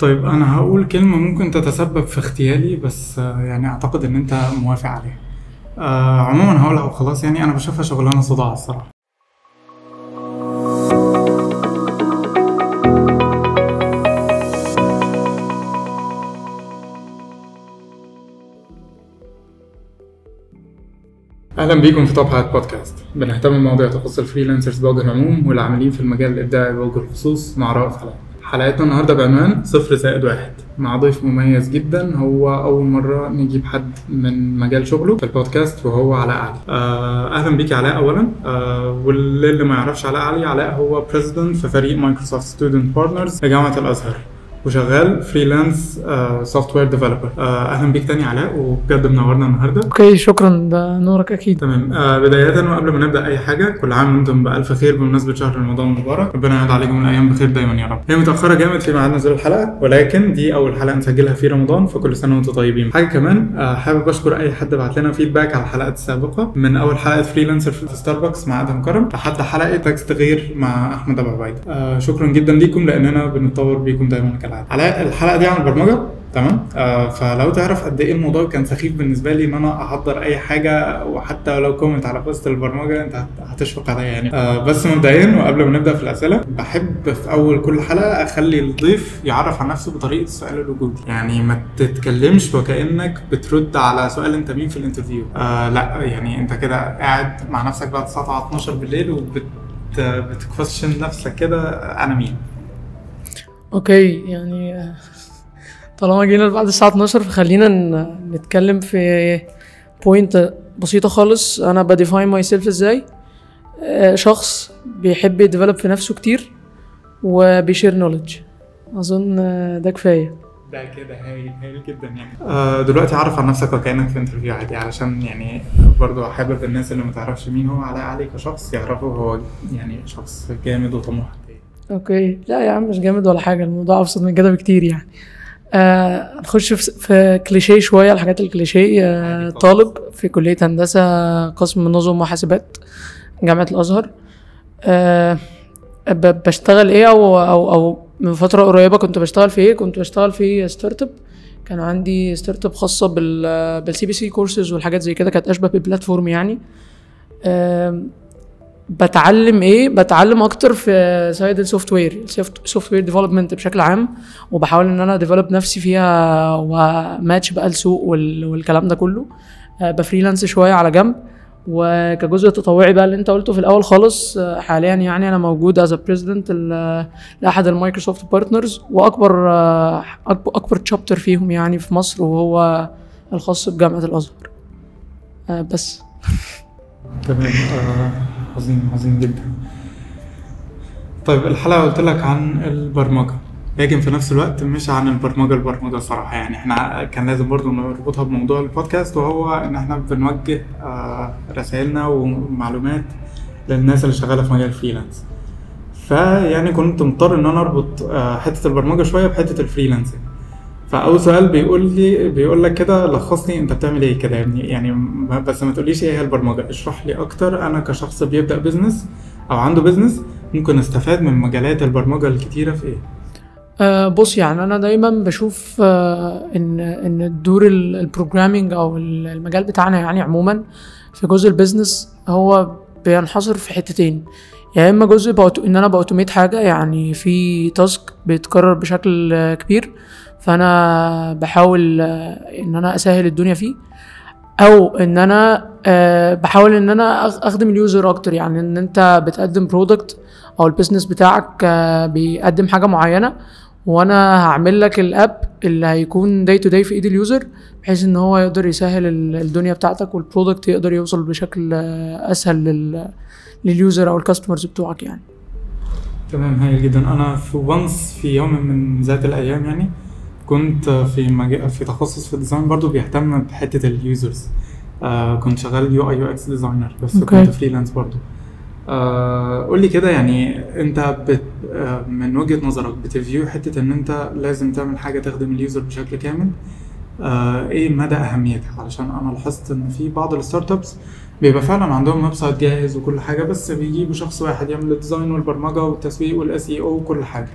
طيب انا هقول كلمة ممكن تتسبب في اغتيالي، بس يعني اعتقد ان انت موافق عليها. عموما هقولها وخلاص، يعني انا بشوفها شغلانة صداع الصراحة. اهلا بيكم في توب هات بودكاست. بنهتم بمواضيع تخص الفريلانسرز بوجه العموم والعاملين في المجال الابداعي بوجه الخصوص مع رائد حلقة. حلقتنا النهارده بعنوان 0 زائد 1 مع ضيف مميز جدا. هو اول مره نجيب حد من مجال شغله في البودكاست وهو علاء علي. اهلا بيك علاء. اولا واللي ما يعرفش علاء علي، علاء هو بريزيدنت في فريق مايكروسوفت ستودنت بارتنرز لجامعه الازهر وشغال فريلانس سوفت وير ديفلوبر. اهلا بيك تاني علاء وبجد منورنا النهارده. اوكي شكرا، ده نورك اكيد. تمام. بدايه وقبل ما نبدا اي حاجه، كل عام وانتم بالف خير بمناسبه شهر رمضان المبارك، ربنا يعد عليكم الايام بخير دايما يا رب. هي متاخره جامد في ميعاد نزول الحلقه، ولكن دي اول حلقه نسجلها في رمضان، فكل سنه وانتم طيبين. حاجه كمان، حابب اشكر اي حد بعت لنا فيدباك على الحلقات السابقه، من اول حلقه فريلانسر في ستاربكس مع ادم كرم لحد حلقه تكست غير مع احمد ابو عبيد. شكرا جدا ليكم لاننا بنتطور بيكم دايما. على الحلقه دي عن البرمجه، تمام؟ فلو تعرف قد ايه الموضوع كان سخيف بالنسبه لي ان انا احضر اي حاجه، وحتى لو كومنت على بوست البرمجه انت هتشفق عليا يعني. بس مبدئيا وقبل ما نبدا في الاسئله، بحب في اول كل حلقه اخلي الضيف يعرف عن نفسه بطريقه السؤال الوجودي، يعني ما تتكلمش وكانك بترد على سؤال انت مين في الانترفيو. لا يعني انت كده قاعد مع نفسك بقى الساعه 12 بالليل وبتكويشن نفسك كده، انا مين؟ اوكي، يعني طالما جينا بعد الساعه 12 فخلينا نتكلم في بوينت بسيطه خالص. انا بديفاين ماي سيلف ازاي؟ شخص بيحب يديفلوب في نفسه كتير وبيشير نوليدج. اظن ده كفايه، ده كده هايل جدا يعني. دلوقتي عرف عن نفسك وكانك في انترفيو عادي، علشان يعني برضو حابب الناس اللي ما تعرفش مين هو علاء علي كشخص يعرفه هو يعني شخص جامد وطموح. اوكي. لا يا عم مش جامد ولا حاجه، الموضوع ابسط من كده بكتير يعني. هنخش في كليشيه شويه، الحاجات الكليشيه. طالب في كليه هندسه قسم نظم وحاسبات جامعه الازهر. بشتغل ايه او من فتره قريبه كنت بشتغل في ايه؟ كنت بشتغل في ستارت اب. كان عندي ستارت اب خاصه بالسي بي سي كورسز والحاجات زي كده، كانت اشبه ببلاتفورم يعني. بتعلم ايه؟ بتعلم اكتر في سايد السوفت وير، سوفت وير ديفلوبمنت بشكل عام، وبحاول ان انا ديفلوب نفسي فيها وماتش بقى السوق والكلام ده كله. بفريلانس شويه على جنب، وكجزء تطوعي بقى اللي انت قلته في الاول خالص. حاليا يعني انا موجود از بريزيدنت لاحد المايكروسوفت بارتنرز، واكبر اكبر تشابتر فيهم يعني في مصر، وهو الخاص بجامعه الازهر. بس تمام. عظيم جدا. طيب الحلقه قلت لك عن البرمجه، لكن في نفس الوقت مش عن البرمجه صراحه يعني. احنا كان لازم برضو نربطها بموضوع البودكاست، وهو ان احنا بنوجه رسائلنا ومعلومات للناس اللي شغاله في مجال فريلانس. فيعني كنت مضطر ان انا اربط حته البرمجه شويه بحته الفريلانسنج. فاول سؤال بيقول لك كده، لخصني انت بتعمل ايه كده يا ابني يعني، بس ما تقوليش ايه هي البرمجه، اشرح لي اكتر انا كشخص بيبدا بزنس او عنده بزنس ممكن استفاد من مجالات البرمجه الكتيره في ايه. بص يعني انا دايما بشوف ان الدور البروجرامينج او المجال بتاعنا يعني عموما في جزء البيزنس هو بينحصر في حتتين، يا اما جزء ان انا باوتوميت حاجه، يعني في تاسك بيتكرر بشكل كبير فانا بحاول ان انا اسهل الدنيا فيه، او ان انا بحاول ان انا اخدم اليوزر اكتر، يعني ان انت بتقدم برودكت او البيزنس بتاعك بيقدم حاجه معينه، وانا هعمل لك الاب اللي هيكون داي تو داي في ايد اليوزر، بحيث ان هو يقدر يسهل الدنيا بتاعتك والبرودكت يقدر يوصل بشكل اسهل لليوزر او الكاستمرز بتوعك يعني. تمام، هايل جدا. انا في يوم من ذات الايام يعني كنت في تخصص في الديزاين برضو بيهتم بحته اليوزرز. كنت شغال UI/UX ديزاينر، بس كنت فريلانس برضو. قول لي كده يعني انت من وجهه نظرك بتفيو حته ان انت لازم تعمل حاجه تخدم اليوزر بشكل كامل، ايه مدى اهميتها؟ علشان انا لاحظت ان في بعض الستارت ابس بيبقى فعلا عندهم ويب سايت جاهز وكل حاجه، بس بيجيبوا شخص واحد يعمل الديزاين والبرمجه والتسويق والاس اي او وكل حاجه.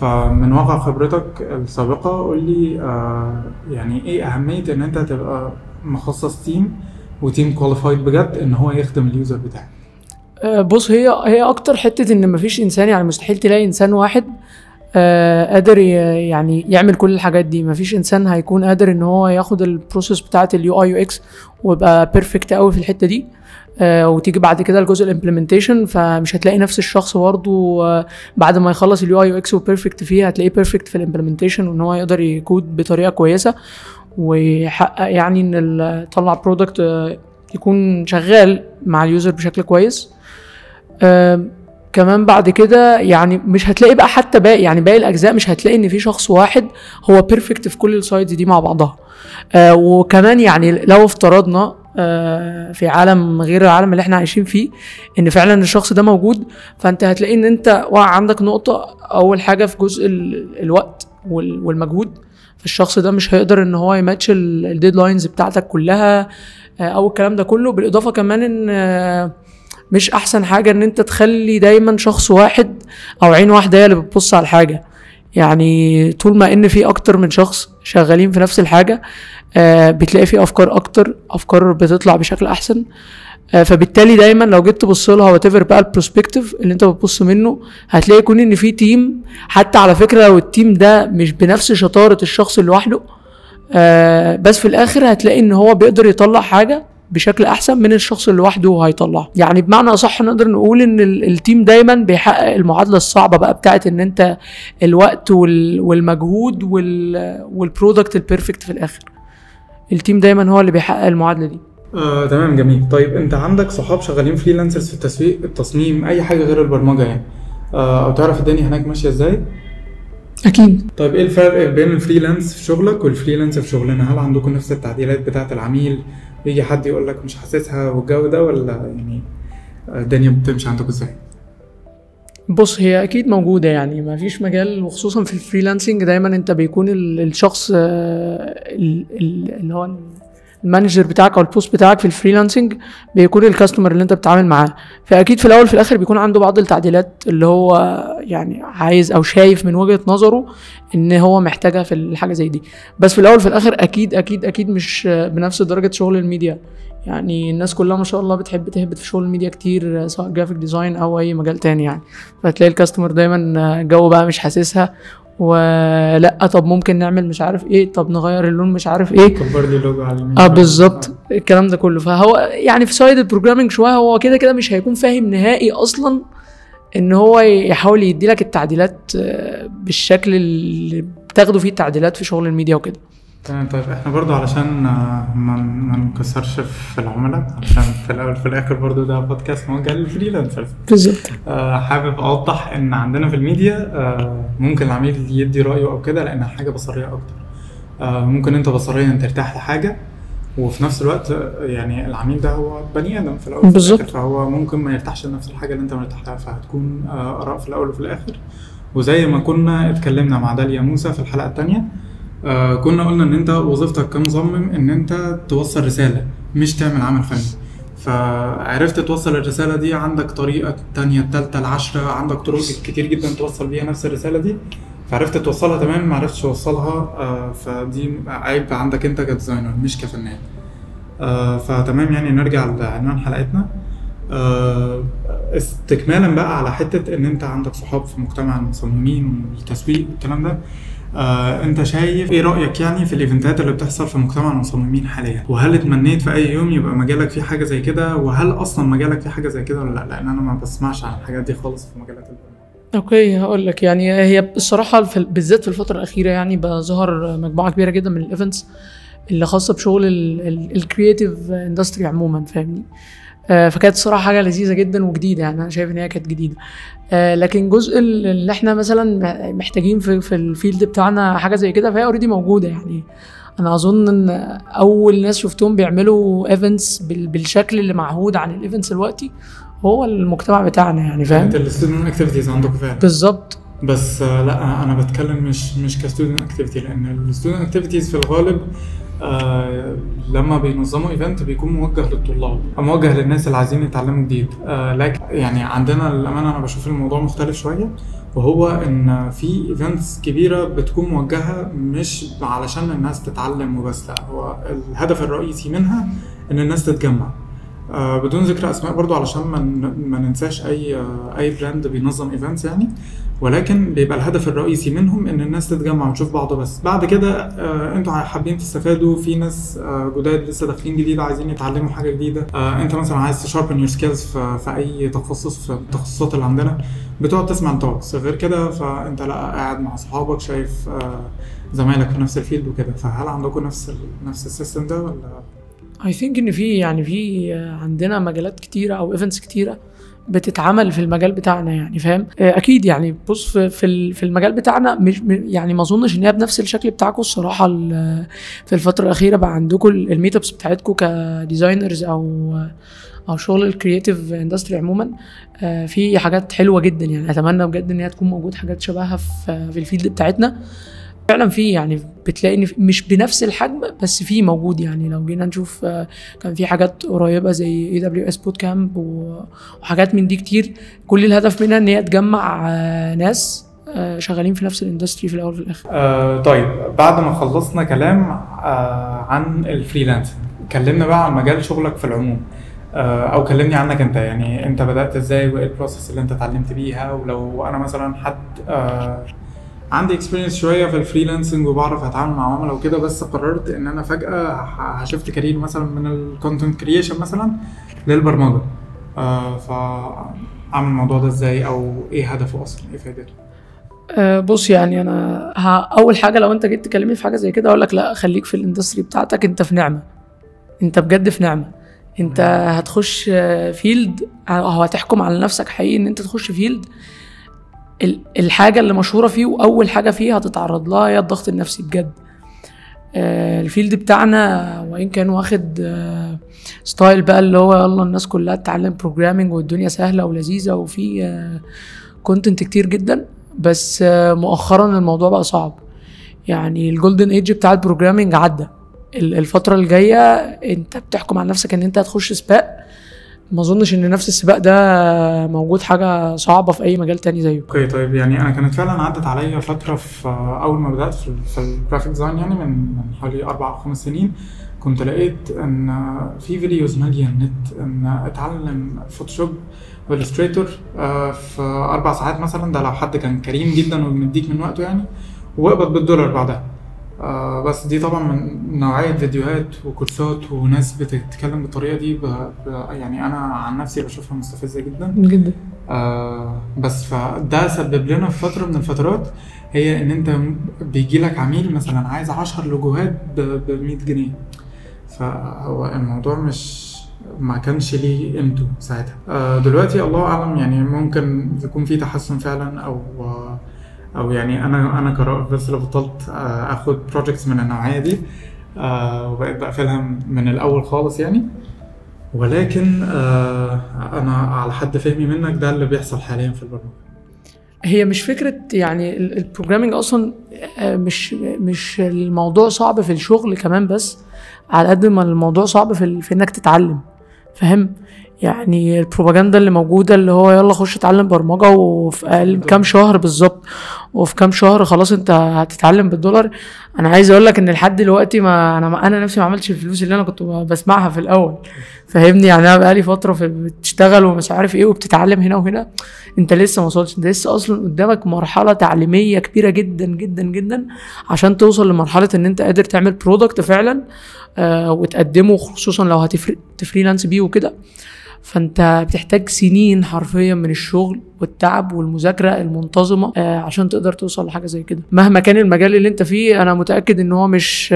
فمن واقع خبرتك السابقة قول لي يعني ايه اهمية ان انت تبقى مخصص تيم وتيم كواليفايد بجد ان هو يخدم اليوزر بتاعك؟ بص، هي اكتر حتة ان مفيش انسان، يعني مستحيل تلاقي انسان واحد قادر يعني يعمل كل الحاجات دي. مفيش انسان هيكون قادر ان هو ياخد البروسيس بتاعه اليو اي يو اكس ويبقى بيرفكت قوي في الحته دي، وتيجي بعد كده الجزء الامبلمنتيشن فمش هتلاقي نفس الشخص برضه بعد ما يخلص اليو اي يو اكس وبيرفكت فيه هتلاقيه بيرفكت في الامبلمنتيشن، وان هو يقدر يكود بطريقه كويسه ويحقق يعني ان يطلع برودكت يكون شغال مع اليوزر بشكل كويس. كمان بعد كده يعني مش هتلاقي بقى حتى باقي الاجزاء مش هتلاقي ان في شخص واحد هو بيرفكت في كل السايدز دي مع بعضها. وكمان يعني لو افترضنا في عالم غير العالم اللي احنا عايشين فيه ان فعلا الشخص ده موجود، فانت هتلاقي ان انت وقع عندك نقطة. اول حاجة في جزء الوقت والمجهود، فالشخص ده مش هيقدر ان هو يماتش الديدلاينز بتاعتك كلها او الكلام ده كله. بالاضافة كمان ان مش احسن حاجة ان انت تخلي دايما شخص واحد او عين واحدة هي اللي بتبص على الحاجة، يعني طول ما ان في اكتر من شخص شغالين في نفس الحاجة بتلاقي في افكار اكتر، افكار بتطلع بشكل احسن. فبالتالي دايما لو جيت تبص لها واتيفر بقى البروسبكتيف اللي انت بتبص منه هتلاقي يكون ان في تيم. حتى على فكرة لو التيم ده مش بنفس شطارة الشخص اللي لوحده بس في الاخر هتلاقي ان هو بيقدر يطلع حاجة بشكل احسن من الشخص اللي لوحده هيطلعه. يعني بمعنى اصح نقدر نقول ان التيم دايما بيحقق المعادله الصعبه بقى بتاعت ان انت الوقت والمجهود والبرودكت البيرفكت في الاخر. التيم دايما هو اللي بيحقق المعادله دي. تمام، جميل. طيب انت عندك صحاب شغالين فريلانسرز في التسويق، التصميم، اي حاجه غير البرمجه يعني، او تعرف الدنيا هناك ماشيه ازاي؟ اكيد. طيب ايه الفرق بين الفريلانس في شغلك والفريلانس في شغلنا؟ هل عندكم نفس التعديلات بتاعه العميل؟ يجي حد يقول لك مش حاسسها والجو ده، ولا يعني الدنيا بتمشي عندكم ازاي؟ بص، هي اكيد موجوده، يعني ما فيش مجال، وخصوصا في الفريلانسنج دايما انت بيكون الشخص اللي هو المانجر بتاعك او البوست بتاعك في الفريلانسنج بيكون الكاستمر اللي انت بتتعامل معاه، فاكيد في الاول في الاخر بيكون عنده بعض التعديلات اللي هو يعني عايز او شايف من وجهة نظره ان هو محتاجها في الحاجة زي دي. بس في الاول في الاخر اكيد اكيد اكيد مش بنفس درجة شغل الميديا. يعني الناس كلها ما شاء الله بتحب تهبط في شغل الميديا كتير، سواء جرافيك ديزاين او اي مجال تاني يعني، فتلاقي الكاستمر دايما جو بقى مش حاسسها، ولا طب ممكن نعمل مش عارف ايه، طب نغير اللون مش عارف ايه، كبر لي اللوجو على اليمين بالظبط الكلام ده كله. فهو يعني في سايد البروجرامينج شويه هو كده كده مش هيكون فاهم نهائي اصلا ان هو يحاول يدي لك التعديلات بالشكل اللي بتاخده فيه التعديلات في شغل الميديا وكده. تمام. طيب احنا برضو علشان ما نكسرش في العملاء، علشان في الاول في الاخر برضو ده بودكاست موجه للفريلانسرز بالظبط، حابب اوضح ان عندنا في الميديا ممكن العميل يدي رايه او كده لانها حاجه بصريه اكتر. ممكن انت بصريا ترتاح لحاجه، وفي نفس الوقت يعني العميل ده هو بني ادم في الاول بالظبط، فهو ممكن ما يرتاحش لنفس الحاجه اللي انت مرتاح لها، فهتكون اراء في الاول وفي الاخر. وزي ما كنا اتكلمنا مع داليا موسى في الحلقه الثانيه، كنا قلنا ان انت وظيفتك كمصمم ان انت توصل رسالة مش تعمل عمل فني، فعرفت توصل الرسالة دي عندك طريقة تانية التالتة العشرة، عندك طرق كتير جدا توصل بيها نفس الرسالة دي، فعرفت توصلها تمام، معرفتش توصلها فدي عيب عندك انت كديزاينر مش كفنان. فتمام، يعني نرجع لعنوان حلقتنا. استكمالا بقى على حتة ان انت عندك صحاب في مجتمع المصممين والتسويق والكلام ده، انت شايف ايه رأيك يعني في الايفنتات اللي بتحصل في مجتمع المصممين حاليا؟ وهل اتمنيت في اي يوم يبقى مجالك فيه حاجة زي كده؟ وهل اصلا مجالك فيه حاجة زي كده ولا لا؟ لان انا ما بسمعش عن الحاجات دي خالص في مجالات البرمجة. اوكي، هقول لك. يعني هي الصراحة بالذات في الفترة الاخيرة يعني بظهر مجموعة كبيرة جدا من الايفنتس اللي خاصة بشغل الكرياتيف اندستري عموما، فاهمني؟ فكانت الصراحه حاجه لذيذه جدا وجديده، يعني انا شايف ان هي كانت جديده. لكن جزء اللي احنا مثلا محتاجين في الفيلد بتاعنا حاجه زي كده فهي اوريدي موجوده. يعني انا اظن ان اول ناس شفتهم بيعملوا ايفنتس بالشكل اللي معهود عن الايفنتس دلوقتي هو المجتمع بتاعنا، يعني فاهم الستودنت اكتيفيتيز عندكم فعلا بالظبط. بس لا، انا بتكلم مش كستودنت اكتيفيتي، لان الستودنت اكتيفيتيز في الغالب لما بينظموا ايفنت بيكون موجه للطلاب، موجه للناس اللي عايزين يتعلموا جديد. لكن يعني عندنا للامانه انا بشوف الموضوع مختلف شويه، وهو ان في ايفنتس كبيره بتكون موجهه مش علشان الناس تتعلم وبس، لا هو الهدف الرئيسي منها ان الناس تتجمع. بدون ذكر اسماء برضو علشان ما ننساش اي براند بينظم ايفنتس يعني، ولكن بيبقى الهدف الرئيسي منهم ان الناس تتجمع وتشوف بعض. بس بعد كده انتوا حابين تستفادوا، في ناس جداد لسه داخلين جديد عايزين يتعلموا حاجه جديده، انت مثلا عايز تشاربن يور سكيلز في اي تخصص في التخصصات اللي عندنا، بتقعد تسمع توكس. غير كده فانت لا قاعد مع اصحابك شايف زمايلك في نفس الفيلد وكده. فهل عندكم نفس السيستم ده ولا؟ I think ان في عندنا مجالات كتيره او ايفنتس كتيره بتتعمل في المجال بتاعنا يعني، فاهم؟ اكيد يعني بص في المجال بتاعنا مش يعني ما اظنش ان هي بنفس الشكل بتاعكم الصراحه. في الفتره الاخيره بقى عندكم الميت ابس بتاعتكم كديزاينرز او شغل الكرياتيف اندستري عموما، في حاجات حلوه جدا يعني، اتمنى بجد ان هي تكون موجود حاجات شبهها في الفيلد بتاعتنا فعلا. في يعني بتلاقي ان مش بنفس الحجم بس في موجود يعني. لو جينا نشوف كان في حاجات قريبه زي AWS بود كامب وحاجات من دي كتير، كل الهدف منها ان هي تجمع ناس شغالين في نفس الاندستري في الاول وفي الاخر. طيب بعد ما خلصنا كلام عن الفريلانس، كلمنا بقى عن مجال شغلك في العموم، او كلمني عنك انت يعني، انت بدات ازاي وايه البروسيس اللي انت اتعلمت بيها؟ ولو انا مثلا حد عندي اكسبيرينس شويه في الفريلانسنج وبعرف اتعامل مع عملاء وكده، بس قررت ان انا فجاه هشفت كارير مثلا من الكونتنت كرييشن مثلا للبرمجه، فاعمل الموضوع ده ازاي او ايه هدفه اصلا، ايه فائدته؟ بص يعني انا اول حاجه لو انت جيت تكلمني في حاجه زي كده اقول لك لا، خليك في الاندستري بتاعتك، انت في نعمه، انت بجد في نعمه. انت هتخش فيلد او هتحكم على نفسك حقيقي ان انت تخش فيلد الحاجة اللي مشهورة فيه، وأول حاجة فيه هتتعرض لها هي الضغط النفسي بجد. الفيلد بتاعنا وإن كان واخد ستايل بقى اللي هو يلا الناس كلها تتعلم بروجرامينج والدنيا سهلة ولذيذة وفي كونتنت كتير جدا، بس مؤخرا الموضوع بقى صعب يعني. الجولدن ايج بتاع البروجرامينج عدى، الفترة الجاية انت بتحكم على نفسك ان انت هتخش سباق، ما اظنش ان نفس السباق ده موجود حاجه صعبه في اي مجال تاني زيه. اوكي طيب يعني انا كانت فعلا عدت عليا فتره في اول ما بدات في الجرافيك ديزاين يعني من حوالي 4 أو 5 سنين، كنت لقيت ان في فيديوز ماليه النت ان اتعلم فوتوشوب والستريتور في 4 ساعات مثلا، ده لو حد كان كريم جدا ومديك من وقته يعني، واقبض بالدولار بعدها. بس دي طبعا من نوعية فيديوهات وكورسات وناس بتتكلم بالطريقة دي، يعني أنا عن نفسي بشوفها مستفزة جدا جدا. بس فده سبب لنا في فترة من الفترات، هي إن أنت بيجيلك عميل مثلا عايز 10 لوجوهات ب100 جنيه، فهو الموضوع ما كانش ليه قيمته ساعتها. دلوقتي الله أعلم يعني، ممكن يكون في تحسن فعلا أو يعني أنا كرائد بس لو بطلت أخد بروجكتس من النوعية دي وبقيت بقفلها من الأول خالص يعني، ولكن أنا على حد فهمي منك ده اللي بيحصل حاليا في البرمجة. هي مش فكرة يعني البروجرامينج أصلا مش الموضوع صعب في الشغل كمان، بس على قد ما الموضوع صعب في إنك تتعلم، فهم؟ يعني البروباجندا اللي موجوده اللي هو يلا خش اتعلم برمجه وفي اقل كام شهر بالظبط، وفي كام شهر خلاص انت هتتعلم بالدولار. انا عايز اقول لك ان لحد دلوقتي ما انا نفسي ما عملتش الفلوس اللي انا كنت بسمعها في الاول، فاهمني؟ يعني انا بقالي فتره بتشتغل ومش عارف ايه وبتتعلم هنا وهنا، انت لسه ما وصلتش، انت لسه اصلا قدامك مرحله تعليميه كبيره جدا جدا جدا عشان توصل لمرحله ان انت قادر تعمل برودكت فعلا وتقدمه، خصوصا لو هتفريلانس بيه وكده. فانت بتحتاج سنين حرفيا من الشغل والتعب والمذاكره المنتظمه عشان تقدر توصل لحاجه زي كده. مهما كان المجال اللي انت فيه انا متاكد ان هو مش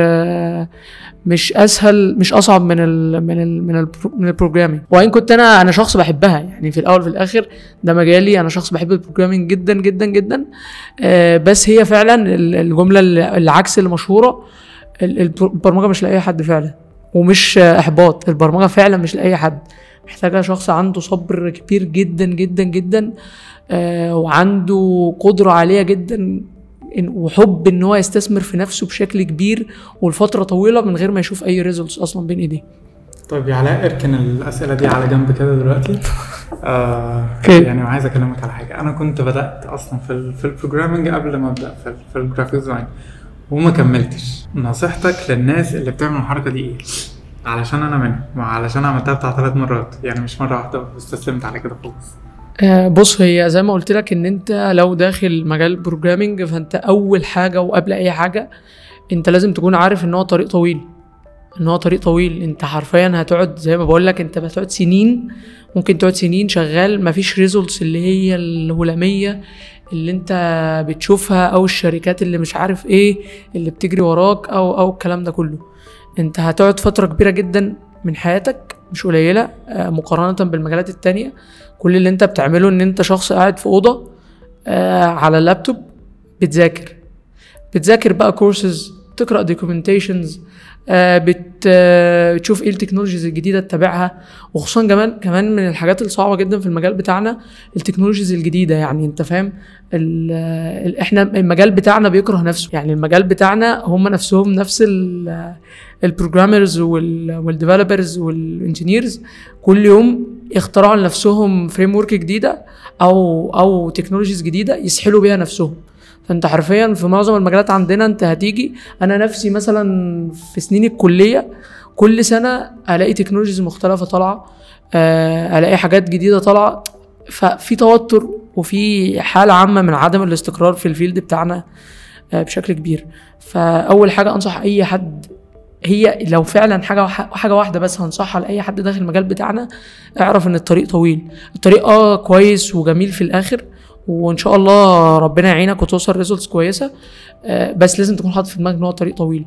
اسهل، مش اصعب من ال من ال من, من البروجرامينج. وان كنت انا شخص بحبها يعني، في الاول في الاخر ده مجالي، انا شخص بحب البروجرامينج جدا جدا جدا. بس هي فعلا الجمله العكس المشهوره، البرمجه مش لاي حد فعلا، ومش احباط، البرمجه فعلا مش لاي حد، محتاجة شخص عنده صبر كبير جدا جدا جدا وعنده قدرة عالية جدا وحب ان هو يستثمر في نفسه بشكل كبير والفترة طويلة من غير ما يشوف اي ريزلتس اصلا بين ايديه. طيب يا علاء اركن الاسئله دي على جنب كده دلوقتي. يعني عايز اكلمك على حاجه. انا كنت بدات اصلا في البروجرامنج قبل ما ابدا في الجرافيك ديزاين وما كملتش. نصيحتك للناس اللي بتعمل الحركه دي ايه؟ علشان انا منهم وعلشان عملتها بتاع 3 مرات، يعني مش مره واحده استسلمت على كده خالص. بص، هي زي ما قلت لك ان انت لو داخل مجال بروجرامنج فانت اول حاجه وقبل اي حاجه انت لازم تكون عارف ان هو طريق طويل. انت حرفيا هتقعد زي ما بقول لك، انت هتقعد سنين، ممكن تقعد سنين شغال مفيش ريزولتس اللي هي الهلاميه اللي انت بتشوفها او الشركات اللي مش عارف ايه اللي بتجري وراك او الكلام ده كله. انت هتقعد فتره كبيره جدا من حياتك مش قليله مقارنه بالمجالات التانية. كل اللي انت بتعمله ان انت شخص قاعد في اوضه على اللابتوب بتذاكر بقى كورسز، تقرا دوكيومنتيشنز، بتشوف ايه التكنولوجيز الجديده تتابعها. وخصوصا كمان من الحاجات الصعبه جدا في المجال بتاعنا التكنولوجيز الجديده، يعني انت فاهم احنا المجال بتاعنا بيكره نفسه، يعني المجال بتاعنا هم نفسهم نفس البروجرامرز والديفلوبرز والانجينيرز كل يوم يخترعوا لنفسهم فريم ورك جديده او تكنولوجيز جديده يسحلوا بيها نفسهم. فانت حرفيا في معظم المجالات عندنا انت هتيجي، انا نفسي مثلا في سنين الكليه كل سنه الاقي تكنولوجيز مختلفه طالعه، الاقي حاجات جديده طالعه، ففي توتر وفي حاله عامه من عدم الاستقرار في الفيلد بتاعنا بشكل كبير. فاول حاجه انصح اي حد، هي لو فعلا حاجه واحده بس هنصحها لاي حد داخل المجال بتاعنا، اعرف ان الطريق طويل. الطريق كويس وجميل في الاخر وان شاء الله ربنا يعينك وتوصل ريزولتس كويسه، بس لازم تكون حاطط في دماغك ان هو طريق طويل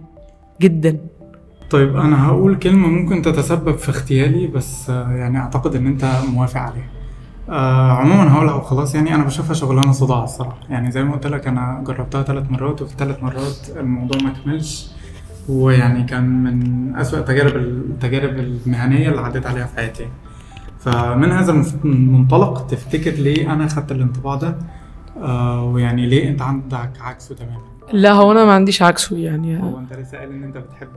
جدا. طيب انا هقول كلمه ممكن تتسبب في اغتيالي، بس يعني اعتقد ان انت موافق عليها. عموما هقولها وخلاص. يعني انا بشوفها شغلانه صداع الصراحه، يعني زي ما قلت لك انا جربتها 3 مرات وفي 3 مرات الموضوع ما كملش، ويعني كان من أسوأ التجارب المهنيه اللي عديت عليها في حياتي. فمن هذا المنطلق تفتكر ليه انا خدت الانطباع ده؟ ويعني ليه انت عندك عكسه تماما؟ لا، هو انا ما عنديش عكسه. يعني هو انت لسه قايل ان انت بتحب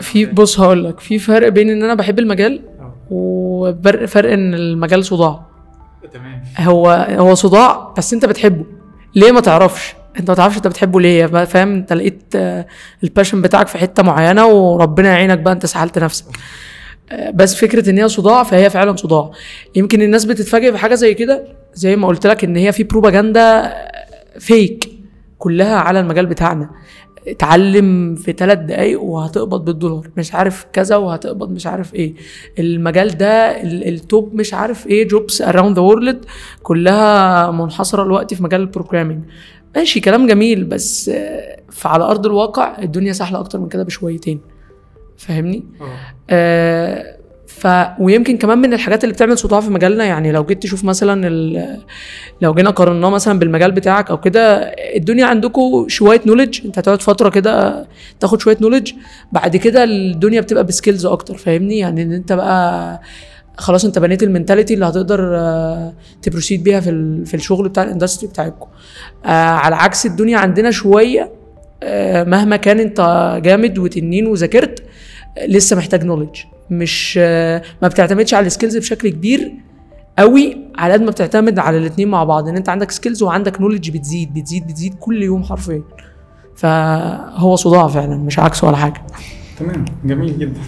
في بص هقول لك، في فرق بين ان انا بحب المجال وفرق ان المجال صداع. تمام، هو صداع بس انت بتحبه. ليه؟ ما تعرفش انت بتحبه ليه، فاهم؟ انت لقيت الباشن بتاعك في حته معينه وربنا يعينك بقى، انت سحلت نفسك. بس فكره ان هي صداع فهي فعلا صداع. يمكن الناس بتتفاجئ بحاجه زي كده، زي ما قلت لك ان هي في بروباجندا فيك كلها على المجال بتاعنا. اتعلم في 3 دقايق وهتقبض بالدولار، مش عارف كذا وهتقبض مش عارف ايه، المجال ده التوب مش عارف ايه، جوبس اراوند ذا وورلد كلها منحصره الوقت في مجال البروجرامينج. ماشي، كلام جميل، بس على ارض الواقع الدنيا سهله اكتر من كده بشويتين، فاهمني؟ ويمكن كمان من الحاجات اللي بتعمل صداع في مجالنا، يعني لو جيت تشوف مثلا لو جينا قارناه مثلا بالمجال بتاعك او كده، الدنيا عندكم شويه نوليدج، انت هتقعد فتره كده تاخد شويه نوليدج، بعد كده الدنيا بتبقى بسكيلز اكتر، فاهمني؟ يعني ان انت بقى خلاص انت بنيت المنتاليتي اللي هتقدر تبروسيد بيها في الشغل بتاع الاندستري بتاعكم، على عكس الدنيا عندنا شويه مهما كان انت جامد وتنين وذاكرت لسه محتاج نوليدج، مش ما بتعتمدش على السكيلز بشكل كبير قوي على قد ما بتعتمد على الاثنين مع بعض، ان انت عندك سكيلز وعندك نوليدج بتزيد بتزيد بتزيد كل يوم حرفيا. فهو صداع فعلا، مش عكسه ولا حاجه. تمام، جميل جدا.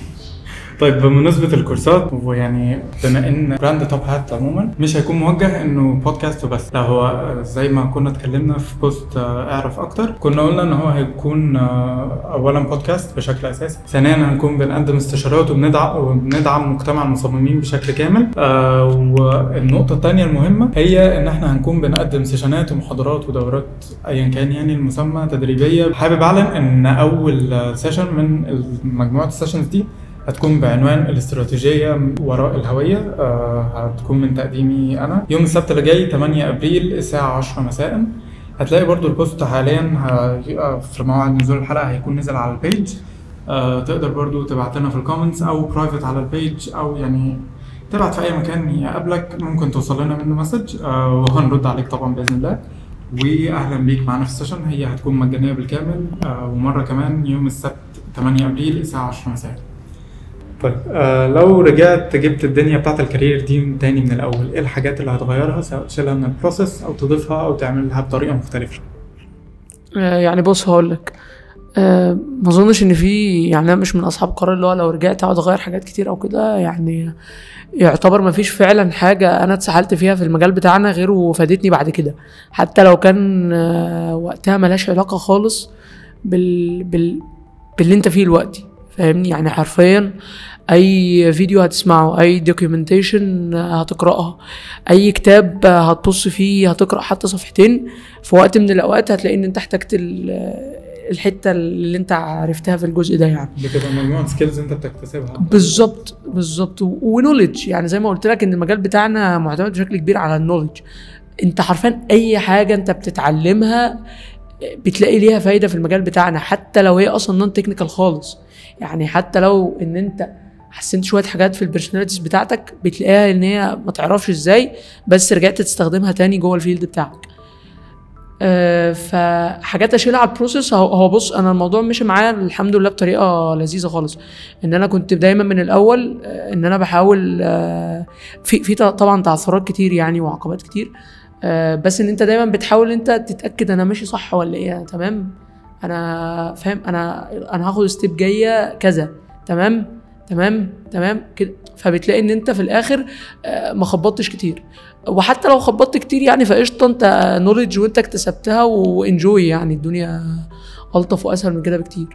طيب بمناسبه الكورسات، ويعني بما ان براند توب هات عموما مش هيكون موجه انه بودكاست بس، لا هو زي ما كنا اتكلمنا في بوست اعرف اكتر، كنا قلنا ان هو هيكون اولا بودكاست بشكل اساسي، ثانيا هنكون بنقدم استشارات وبندعم مجتمع المصممين بشكل كامل، والنقطه الثانيه المهمه هي ان احنا هنكون بنقدم سيشنات ومحاضرات ودورات ايا كان يعني المسمى تدريبيه. حابب اعلن ان اول سيشن من مجموعه السيشنز دي هتكون بعنوان الاستراتيجية وراء الهوية، هتكون من تقديمي أنا يوم السبت اللي جاي 8 أبريل الساعة 10 مساء. هتلاقي برضو البوست حاليا في موعد نزول الحلقة هيكون نزل على البيج، تقدر برضو تبعت لنا في الكومنتس أو برايفت على البيج، أو يعني تبعت في أي مكان يقابلك ممكن توصل لنا منه مسج وهنرد عليك طبعا بإذن الله. وأهلا بيك معنا في السيشن، هي هتكون مجانية بالكامل، ومرة كمان يوم السبت 8 أبريل الساعة 10 مساء. طيب لو رجعت جبت الدنيا بتاعت الكارير دي تاني من الاول، ايه الحاجات اللي هتغيرها، سواء تشيلها من البروسيس او تضيفها او تعملها بطريقه مختلفه؟ يعني بص هقولك، ما اظنش ان في، يعني انا مش من اصحاب قرار اللي هو لو رجعت اقعد اغير حاجات كتير او كده، يعني يعتبر ما فيش فعلا حاجه انا اتسحلت فيها في المجال بتاعنا غير وفادتني بعد كده، حتى لو كان وقتها ملاش علاقه خالص باللي انت فيه الوقتي، فاهمني؟ يعني حرفيا اي فيديو هتسمعه، اي دوكيومنتيشن هتقراها، اي كتاب هتبص فيه هتقرا حتى صفحتين، في وقت من الاوقات هتلاقي ان انت احتجت الحته اللي انت عرفتها في الجزء ده، يعني بتبقى مجموعه سكيلز انت بتكتسبها. بالظبط بالظبط، ونوليدج، يعني زي ما قلت لك ان المجال بتاعنا معتمد بشكل كبير على النوليدج. انت حرفيا اي حاجه انت بتتعلمها بتلاقي ليها فايده في المجال بتاعنا، حتى لو هي اصلا نون تكنيكال خالص، يعني حتى لو ان انت حسنت شويه حاجات في البرسوناليتيز بتاعتك بتلاقيها ان هي ما تعرفش ازاي، بس رجعت تستخدمها تاني جوه الفيلد بتاعك. فحاجات اشيلها على البروسيس. هو بص، انا الموضوع مشي معايا الحمد لله بطريقه لذيذه خالص، ان انا كنت دايما من الاول ان انا بحاول، في طبعا تعثرات كتير يعني وعقبات كتير، بس ان انت دايما بتحاول انت تتاكد انا ماشي صح ولا ايه، تمام، انا فاهم، انا هاخد ستيب جايه كذا، تمام تمام تمام كده. فبتلاقي ان انت في الاخر ما خبطتش كتير، وحتى لو خبطت كتير يعني فقشطه، انت نوليدج وانت اكتسبتها وانجوي، يعني الدنيا الطف واسهل من كده بكتير.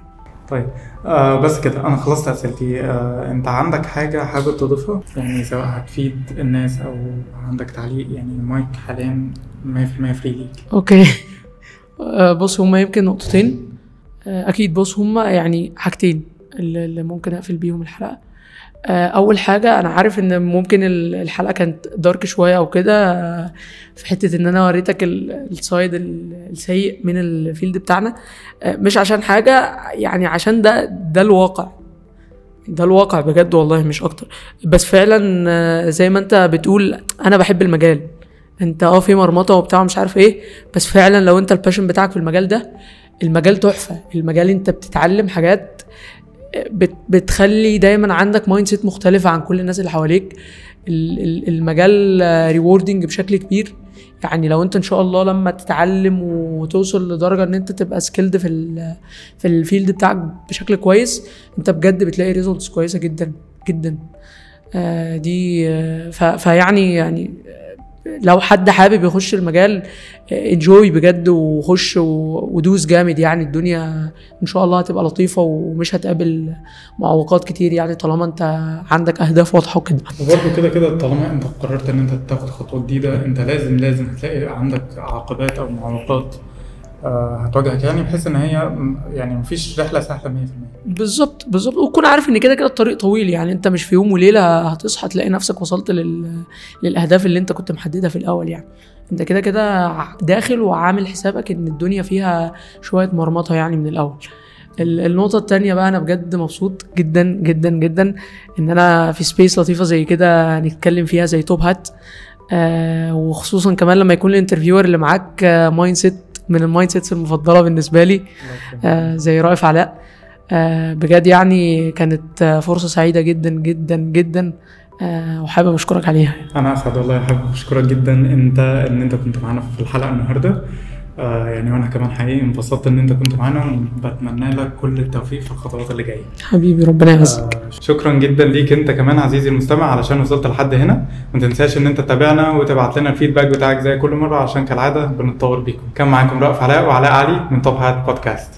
طيب بس كده انا خلصت اسئلتي. انت عندك حاجه حابب تضيفها، يعني سواء هتفيد الناس او عندك تعليق؟ يعني المايك حاليا 100% فري ليك. اوكي بص، هما يمكن نقطتين اكيد. بص هما يعني حاجتين اللي ممكن اقفل بيهم الحلقه. اول حاجه، انا عارف ان ممكن الحلقه كانت دارك شويه او كده، في حته ان انا وريتك السايد السيء من الفيلد بتاعنا، مش عشان حاجه، يعني عشان ده الواقع، ده الواقع بجد والله، مش اكتر. بس فعلا زي ما انت بتقول، انا بحب المجال، انت في مرمطه وبتاع مش عارف ايه، بس فعلا لو انت الباشن بتاعك في المجال ده، المجال تحفه، المجال انت بتتعلم حاجات بتخلي دايما عندك مايند سيت مختلفه عن كل الناس اللي حواليك. المجال ريوردنج بشكل كبير، يعني لو انت ان شاء الله لما تتعلم وتوصل لدرجه ان انت تبقى سكيلد في الفيلد بتاعك بشكل كويس، انت بجد بتلاقي ريزلتس كويسه جدا جدا. دي فيعني لو حد حابب يخش المجال، انجوي بجد وخش ودوس جامد، يعني الدنيا ان شاء الله هتبقى لطيفه ومش هتقابل معوقات كتير، يعني طالما انت عندك اهداف واضحه وكده. وبرده كده طالما انت قررت ان انت تاخد خطوه جديده، انت لازم هتلاقي عندك عقبات او معوقات هتواجهك، يعني بحيث ان هي يعني مفيش رحله سهله 100%. بالظبط بالظبط، وتكون عارف ان كده الطريق طويل، يعني انت مش في يوم وليله هتصحى تلاقي نفسك وصلت للاهداف اللي انت كنت محددها في الاول، يعني انت كده داخل وعامل حسابك ان الدنيا فيها شويه مرمطه يعني من الاول. النقطه الثانيه بقى، انا بجد مبسوط جدا جدا جدا ان انا في سبيس لطيفه زي كده نتكلم فيها زي توب هات، وخصوصا كمان لما يكون الانترفيور اللي معاك مايند سيت من المايند سيتس المفضله بالنسبه لي، زي رائف علاء. بجد يعني كانت فرصه سعيده جدا جدا جدا، وحابب اشكرك عليها. انا اسعد والله، حابب اشكرك جدا ان انت كنت معانا في الحلقه النهارده، يعني وانا كمان حقيقي انبسطت ان انت كنت معانا، وبتمنى لك كل التوفيق في الخطوات اللي جايه حبيبي، ربنا يعزك. شكرا جدا ليك انت كمان عزيزي المستمع علشان وصلت لحد هنا، وما تنساش ان انت تتابعنا وتبعت لنا الفيدباك بتاعك زي كل مره، عشان كالعاده بنتطور بيكم. كان معاكم رائف علاء وعلاء علي من توب هات بودكاست.